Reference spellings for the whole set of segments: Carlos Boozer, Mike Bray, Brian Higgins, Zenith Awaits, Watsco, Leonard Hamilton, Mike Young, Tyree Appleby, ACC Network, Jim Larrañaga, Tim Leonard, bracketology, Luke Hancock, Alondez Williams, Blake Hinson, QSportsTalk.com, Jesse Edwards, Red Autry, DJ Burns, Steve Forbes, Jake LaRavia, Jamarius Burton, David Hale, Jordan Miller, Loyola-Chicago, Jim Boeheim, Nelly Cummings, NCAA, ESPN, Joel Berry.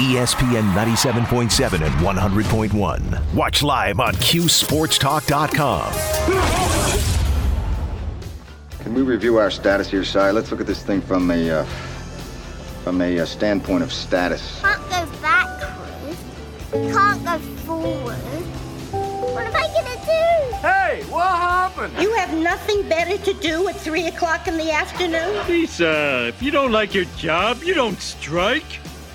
ESPN 97.7 and 100.1. Watch live on QSportsTalk.com. Can we review our status here, Si? Let's look at this thing from a standpoint of status. Can't go backwards. Can't go forward. What am I gonna do? Hey, what happened? You have nothing better to do at 3 o'clock in the afternoon? Lisa, if you don't like your job, you don't strike.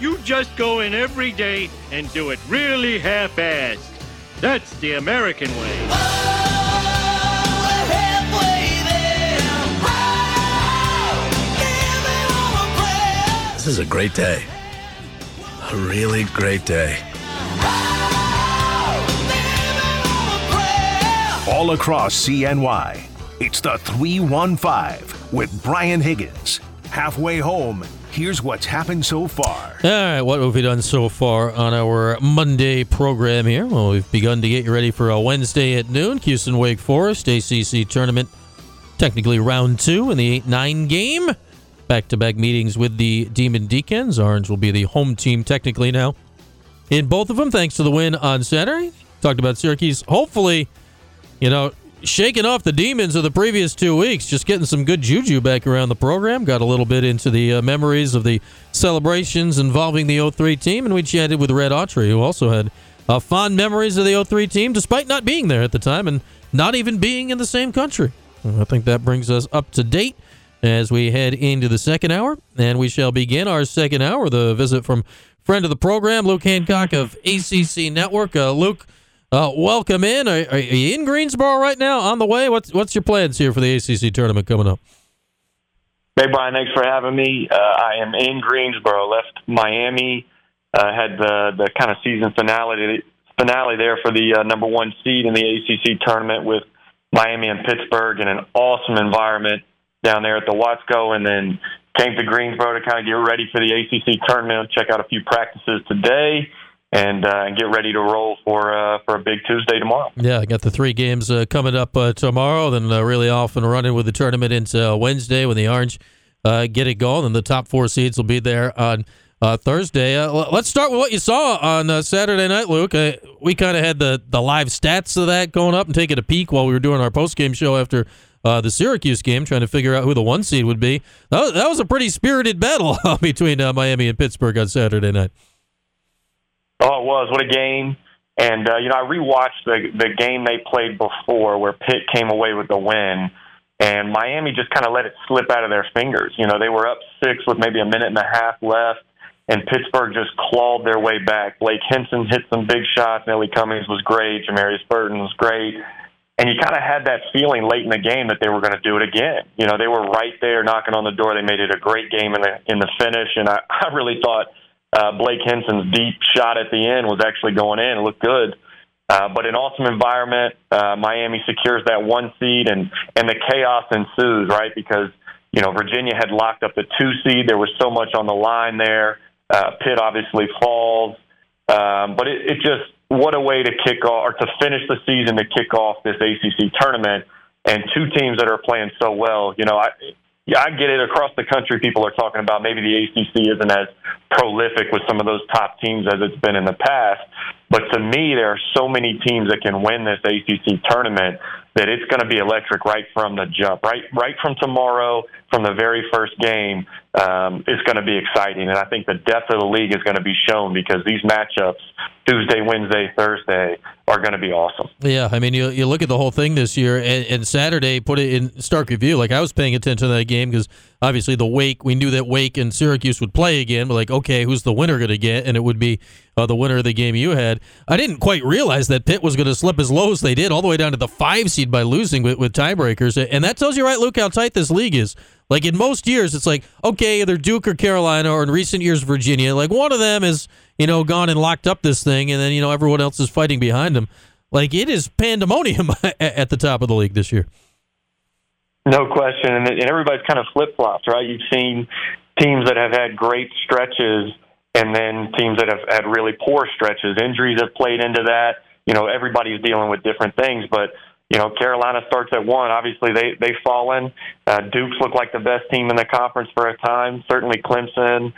You just go in every day and do it really half-assed. That's the American way. Oh, we're halfway there. Oh, give me one. This is a great day. A really great day. Oh, all across CNY, it's the 315 with Brian Higgins. Halfway home, here's what's happened so far. All right, what have we done so far on our Monday program here? Well, we've begun to get you ready for a Wednesday at noon. Houston Wake Forest, ACC tournament, technically round two in the 8-9 game. Back-to-back meetings with the Demon Deacons. Orange will be the home team technically now in both of them, thanks to the win on Saturday. Talked about Syracuse. Hopefully, shaking off the demons of the previous 2 weeks, just getting some good juju back around the program. Got a little bit into the memories of the celebrations involving the 03 team, and we chatted with Red Autry, who also had fond memories of the 03 team, despite not being there at the time and not even being in the same country. And I think that brings us up to date as we head into the second hour, and we shall begin our second hour with a visit from friend of the program, Luke Hancock of ACC Network. Luke, welcome in. Are you in Greensboro right now? On the way? What's your plans here for the ACC tournament coming up? Hey, Brian, thanks for having me. I am in Greensboro. Left Miami. Had the kind of season finale there for the number one seed in the ACC tournament with Miami and Pittsburgh in an awesome environment down there at the Watsco, and then came to Greensboro to kind of get ready for the ACC tournament. Check out a few practices today. And get ready to roll for a big Tuesday tomorrow. Yeah, I got the three games coming up tomorrow, then really off and running with the tournament into Wednesday when the Orange get it going, and the top four seeds will be there on Thursday. Let's start with what you saw on Saturday night, Luke. We kind of had the live stats of that going up and taking a peek while we were doing our post-game show after the Syracuse game, trying to figure out who the one seed would be. That was a pretty spirited battle between Miami and Pittsburgh on Saturday night. Oh, it was. What a game. And, I rewatched the game they played before where Pitt came away with the win, and Miami just kind of let it slip out of their fingers. They were up 6 with maybe a minute and a half left, and Pittsburgh just clawed their way back. Blake Hinson hit some big shots. Nelly Cummings was great. Jamarius Burton was great. And you kind of had that feeling late in the game that they were going to do it again. They were right there knocking on the door. They made it a great game in the finish, and I really thought Blake Hinson's deep shot at the end was actually going in. It looked good. But an awesome environment. Miami secures that one seed, and the chaos ensues, right? Because, Virginia had locked up the two seed. There was so much on the line there. Pitt obviously falls. But it just, what a way to kick off, or to finish the season, to kick off this ACC tournament. And two teams that are playing so well. I get it. Across the country, people are talking about maybe the ACC isn't as prolific with some of those top teams as it's been in the past. But to me, there are so many teams that can win this ACC tournament that it's going to be electric right from the jump, right from tomorrow, from the very first game. It's going to be exciting. And I think the depth of the league is going to be shown because these matchups, Tuesday, Wednesday, Thursday, are going to be awesome. Yeah, I mean, you look at the whole thing this year, and Saturday put it in stark review. Like, I was paying attention to that game because obviously we knew that Wake and Syracuse would play again. We're like, okay, who's the winner going to get? And it would be the winner of the game you had. I didn't quite realize that Pitt was going to slip as low as they did, all the way down to the 5 seed by losing with tiebreakers. And that tells you, right, Luke, how tight this league is. Like, in most years, it's like, okay, either Duke or Carolina, or in recent years, Virginia. Like, one of them is, gone and locked up this thing, and then, everyone else is fighting behind them. Like, it is pandemonium at the top of the league this year. No question. And everybody's kind of flip-flops, right? You've seen teams that have had great stretches and then teams that have had really poor stretches. Injuries have played into that. Everybody's dealing with different things, but Carolina starts at 1. Obviously, they've fallen. Duke's looked like the best team in the conference for a time. Certainly Clemson,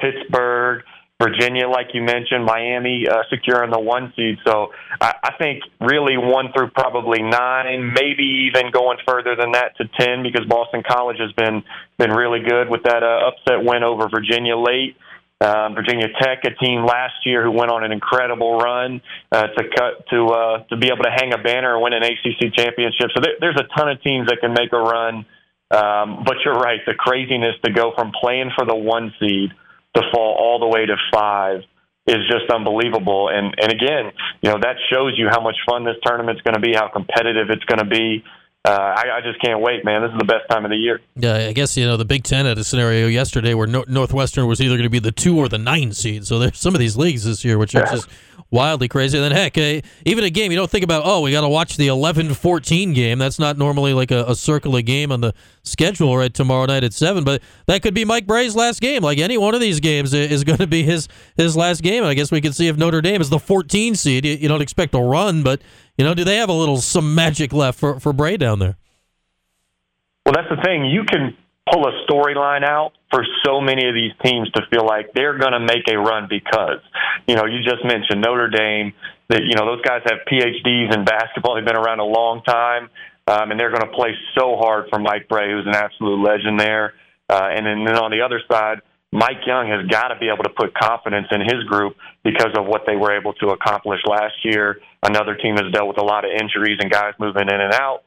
Pittsburgh. Virginia, like you mentioned, Miami securing the one seed. So I think really 1 through probably 9, maybe even going further than that to 10, because Boston College has been really good with that upset win over Virginia late. Virginia Tech, a team last year who went on an incredible run to be able to hang a banner and win an ACC championship. So there's a ton of teams that can make a run. But you're right, the craziness to go from playing for the 1 seed to fall all the way to 5 is just unbelievable. And again, you know, that shows you how much fun this tournament's going to be, how competitive it's going to be. I just can't wait, man. This is the best time of the year. Yeah, I guess, you know, the Big Ten had a scenario yesterday where Northwestern was either going to be the 2 or the 9 seed. So there's some of these leagues this year, which are just wildly crazy. And then, heck, even a game you don't think about, oh, we got to watch the 11-14 game. That's not normally like a circle of game on the schedule, right, tomorrow night at 7. But that could be Mike Bray's last game. Like, any one of these games is going to be his last game. And I guess we can see if Notre Dame is the 14 seed. You don't expect a run, but... you know, do they have some magic left for Bray down there? Well, that's the thing. You can pull a storyline out for so many of these teams to feel like they're going to make a run because, you know, you just mentioned Notre Dame. That, you know, those guys have PhDs in basketball. They've been around a long time, and they're going to play so hard for Mike Bray, who's an absolute legend there. And then on the other side, Mike Young has got to be able to put confidence in his group because of what they were able to accomplish last year. Another team has dealt with a lot of injuries and guys moving in and out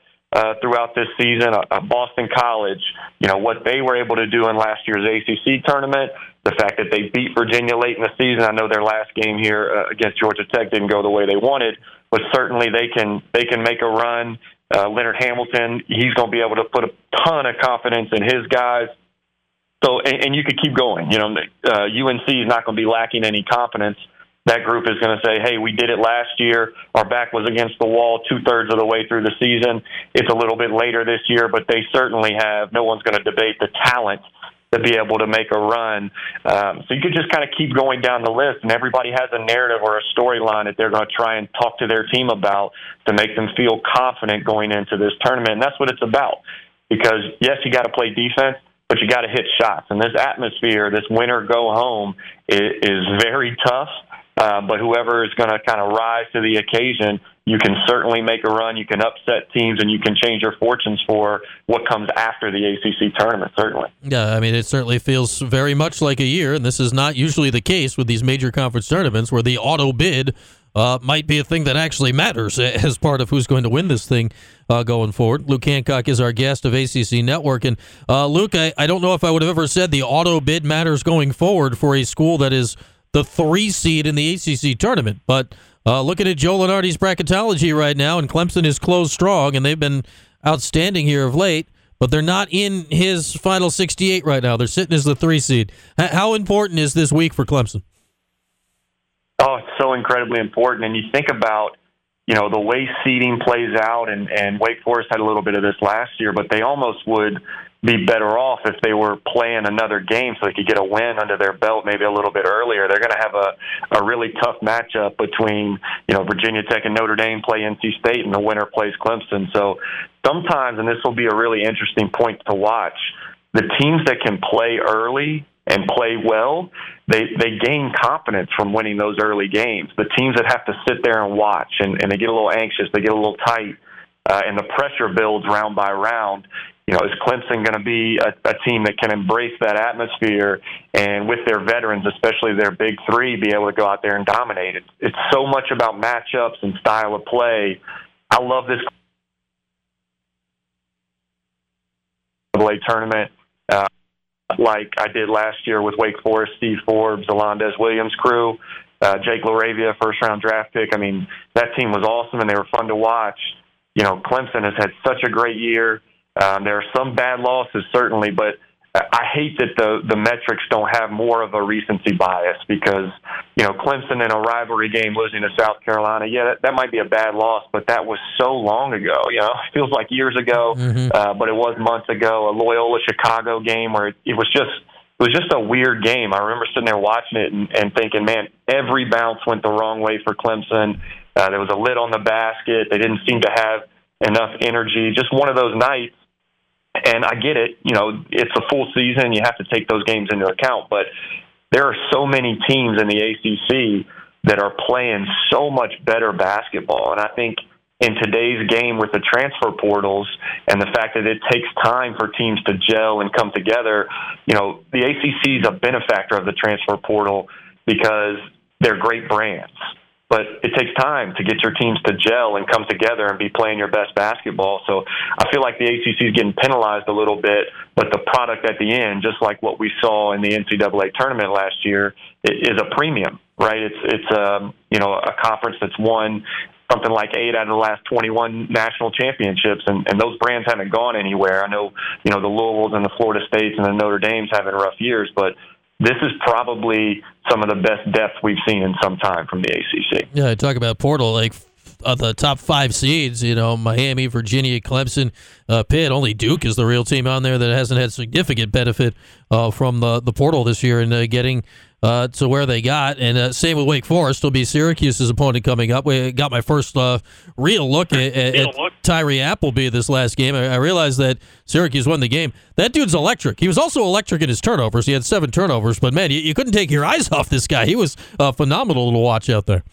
throughout this season. Boston College, you know, what they were able to do in last year's ACC tournament, the fact that they beat Virginia late in the season. I know their last game here against Georgia Tech didn't go the way they wanted, but certainly they can make a run. Leonard Hamilton, he's going to be able to put a ton of confidence in his guys. So, and you could keep going. You know, UNC is not going to be lacking any confidence. That group is going to say, hey, we did it last year. Our back was against the wall 2/3 of the way through the season. It's a little bit later this year, but they certainly have. No one's going to debate the talent to be able to make a run. So you could just kind of keep going down the list, and everybody has a narrative or a storyline that they're going to try and talk to their team about to make them feel confident going into this tournament. And that's what it's about. Because, yes, you got to play defense, but you got to hit shots. And this atmosphere, this win or go home, is very tough. But whoever is going to kind of rise to the occasion, you can certainly make a run. You can upset teams, and you can change your fortunes for what comes after the ACC tournament, certainly. Yeah, I mean, it certainly feels very much like a year, and this is not usually the case with these major conference tournaments where the auto bid might be a thing that actually matters as part of who's going to win this thing going forward. Luke Hancock is our guest of ACC Network. And, Luke, I don't know if I would have ever said the auto bid matters going forward for a school that is the 3 seed in the ACC tournament. But looking at Joe Lunardi's bracketology right now, and Clemson is closed strong, and they've been outstanding here of late, but they're not in his Final 68 right now. They're sitting as the 3 seed. How important is this week for Clemson? Oh, it's so incredibly important. And you think about, you know, the way seeding plays out, and Wake Forest had a little bit of this last year, but they almost would be better off if they were playing another game so they could get a win under their belt maybe a little bit earlier. They're going to have a really tough matchup between, you know, Virginia Tech and Notre Dame play NC State, and the winner plays Clemson. So sometimes, and this will be a really interesting point to watch, the teams that can play early and play well, they gain confidence from winning those early games. The teams that have to sit there and watch, and they get a little anxious, they get a little tight, and the pressure builds round by round. You know, is Clemson going to be a team that can embrace that atmosphere, and with their veterans, especially their big three, be able to go out there and dominate? It's so much about matchups and style of play. I love this tournament. Like I did last year with Wake Forest, Steve Forbes, Alondez Williams crew, Jake LaRavia, first-round draft pick. I mean, that team was awesome, and they were fun to watch. You know, Clemson has had such a great year. There are some bad losses, certainly, but I hate that the metrics don't have more of a recency bias, because, you know, Clemson in a rivalry game losing to South Carolina, yeah, that might be a bad loss, but that was so long ago. You know, it feels like years ago, but it was months ago. A Loyola-Chicago game where it was just a weird game. I remember sitting there watching it and thinking, man, every bounce went the wrong way for Clemson. There was a lid on the basket. They didn't seem to have enough energy. Just one of those nights. And I get it, you know, it's a full season. You have to take those games into account. But there are so many teams in the ACC that are playing so much better basketball. And I think in today's game with the transfer portals and the fact that it takes time for teams to gel and come together, you know, the ACC is a benefactor of the transfer portal because they're great brands. But it takes time to get your teams to gel and come together and be playing your best basketball. So I feel like the ACC is getting penalized a little bit, but the product at the end, just like what we saw in the NCAA tournament last year, is a premium, right? It's a conference that's won something like 8 out of the last 21 national championships, and those brands haven't gone anywhere. I know, you know, the Louisvilles and the Florida States and the Notre Dames having rough years, but this is probably some of the best depth we've seen in some time from the ACC. Yeah, talk about portal, like the top 5 seeds, you know, Miami, Virginia, Clemson, Pitt. Only Duke is the real team on there that hasn't had significant benefit from the portal this year and getting to where they got. And same with Wake Forest. It'll be Syracuse's opponent coming up. We got my first real look at Tyree Appleby this last game. I realized that Syracuse won the game. That dude's electric. He was also electric in his turnovers. He had 7 turnovers, but man, you couldn't take your eyes off this guy. He was phenomenal to watch out there.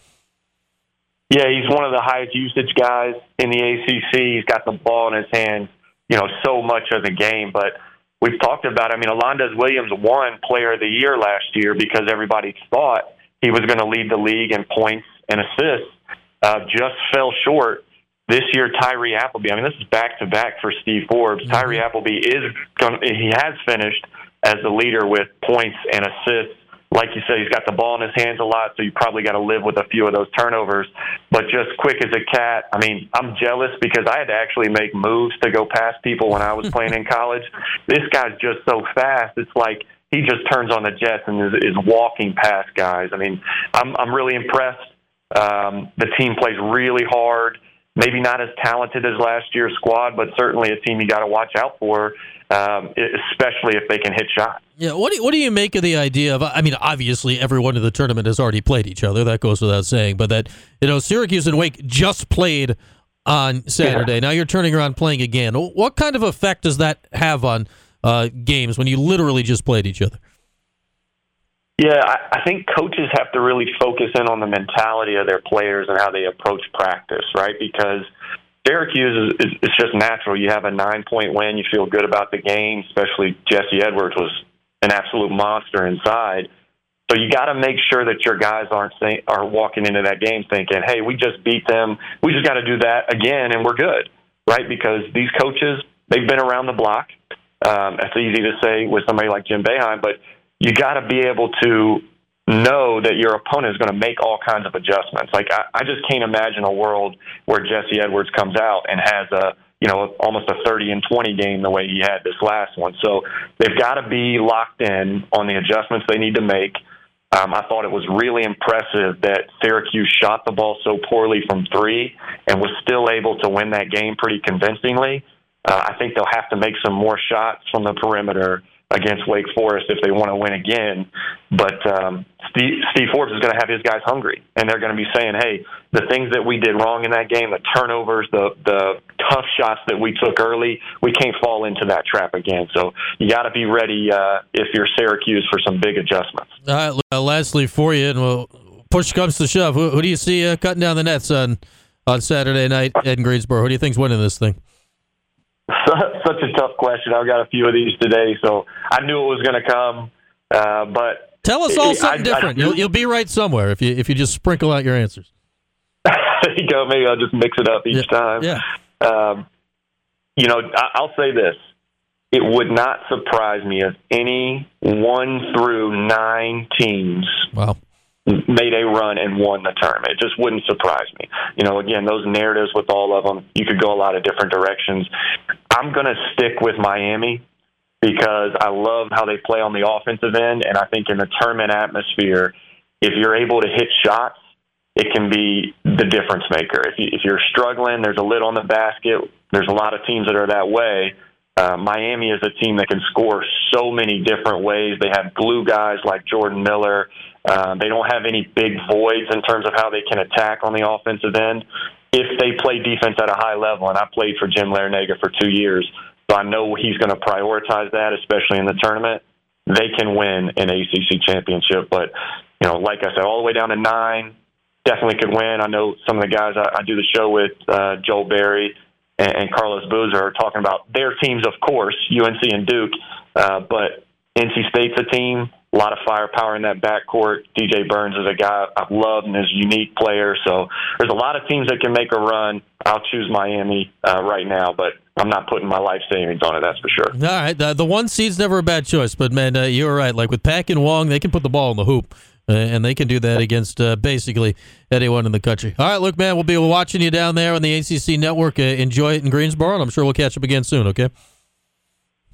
Yeah, he's one of the highest usage guys in the ACC. He's got the ball in his hand, you know, so much of the game. But we've talked about, I mean, Alondez Williams won Player of the Year last year because everybody thought he was going to lead the league in points and assists. Just fell short. This year, Tyree Appleby, I mean, this is back-to-back for Steve Forbes. Mm-hmm. Tyree Appleby has finished as the leader with points and assists. Like you said, he's got the ball in his hands a lot, so you probably got to live with a few of those turnovers. But just quick as a cat, I mean, I'm jealous because I had to actually make moves to go past people when I was playing in college. This guy's just so fast. It's like he just turns on the jets and is walking past guys. I mean, I'm really impressed. The team plays really hard. Maybe not as talented as last year's squad, but certainly a team you got to watch out for, especially if they can hit shots. Yeah, what do you make of the idea of, I mean, obviously everyone in the tournament has already played each other, that goes without saying, but that, you know, Syracuse and Wake just played on Saturday. Yeah. Now you're turning around playing again. What kind of effect does that have on games when you literally just played each other? Yeah, I think coaches have to really focus in on the mentality of their players and how they approach practice, right? Because Syracuse is just natural. You have a 9-point win. You feel good about the game, especially Jesse Edwards was an absolute monster inside. So you got to make sure that your guys are walking into that game thinking, hey, we just beat them. We just got to do that again, and we're good, right? Because these coaches, they've been around the block. That's easy to say with somebody like Jim Boeheim, but you got to be able to know that your opponent is going to make all kinds of adjustments. Like, I just can't imagine a world where Jesse Edwards comes out and has almost a 30-20 game the way he had this last one. So they've got to be locked in on the adjustments they need to make. I thought it was really impressive that Syracuse shot the ball so poorly from 3 and was still able to win that game pretty convincingly. I think they'll have to make some more shots from the perimeter against Wake Forest if they want to win again. But Steve Forbes is going to have his guys hungry, and they're going to be saying, hey, the things that we did wrong in that game, the turnovers, the tough shots that we took early, we can't fall into that trap again. So you got to be ready if you're Syracuse for some big adjustments. All right, lastly for you, and push comes to shove, who do you see cutting down the nets on Saturday night in Greensboro? Who do you think's winning this thing? Such a tough question. I've got a few of these today, so I knew it was going to come. But tell us all something different. You'll be right somewhere if you just sprinkle out your answers. There you go. Maybe I'll just mix it up each time. Yeah. I'll say this: it would not surprise me if any 1 through 9 teams made a run and won the tournament. It just wouldn't surprise me. You know, again, those narratives with all of them, you could go a lot of different directions. I'm going to stick with Miami because I love how they play on the offensive end, and I think in the tournament atmosphere, if you're able to hit shots, it can be the difference maker. If you're struggling, there's a lid on the basket. There's a lot of teams that are that way. Miami is a team that can score so many different ways. They have glue guys like Jordan Miller. They don't have any big voids in terms of how they can attack on the offensive end if they play defense at a high level. And I played for Jim Larrañaga for 2 years, so I know he's going to prioritize that, especially in the tournament. they can win an ACC championship. But, you know, like I said, all the way down to 9, definitely could win. I know some of the guys I do the show with, Joel Berry and Carlos Boozer, are talking about their teams, of course, UNC and Duke. But NC State's a team, a lot of firepower in that backcourt. DJ Burns is a guy I've loved and is a unique player. So there's a lot of teams that can make a run. I'll choose Miami right now, but I'm not putting my life savings on it, that's for sure. All right, the one seed's never a bad choice, but, man, you're right. Like with Pack and Wong, they can put the ball in the hoop, and they can do that against basically anyone in the country. All right, look, man, we'll be watching you down there on the ACC Network. Enjoy it in Greensboro, and I'm sure we'll catch up again soon, okay?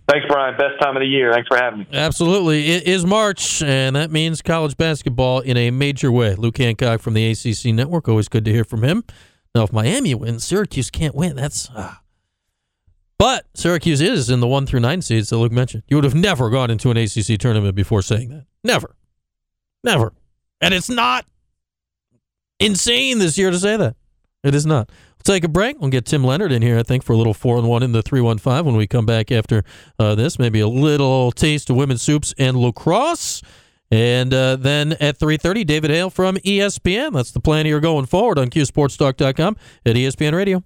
Thanks, Brian. Best time of the year. Thanks for having me. Absolutely. It is March, and that means college basketball in a major way. Luke Hancock from the ACC Network. Always good to hear from him. Now, if Miami wins, Syracuse can't win. That's... But Syracuse is in the 1-9 seeds that Luke mentioned. You would have never gone into an ACC tournament before saying that. Never. Never. And it's not insane this year to say that. It is not. We'll take a break. We'll get Tim Leonard in here, I think, for a little 4-1 in the 3-1-5 when we come back after this. Maybe a little taste of women's hoops and lacrosse. And then at 3:30, David Hale from ESPN. That's the plan here going forward on QSportsTalk.com at ESPN Radio.